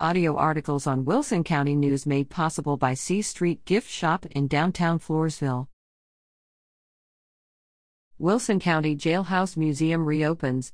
Audio articles on Wilson County News made possible by C Street Gift Shop in downtown Floresville. Wilson County Jailhouse Museum reopens,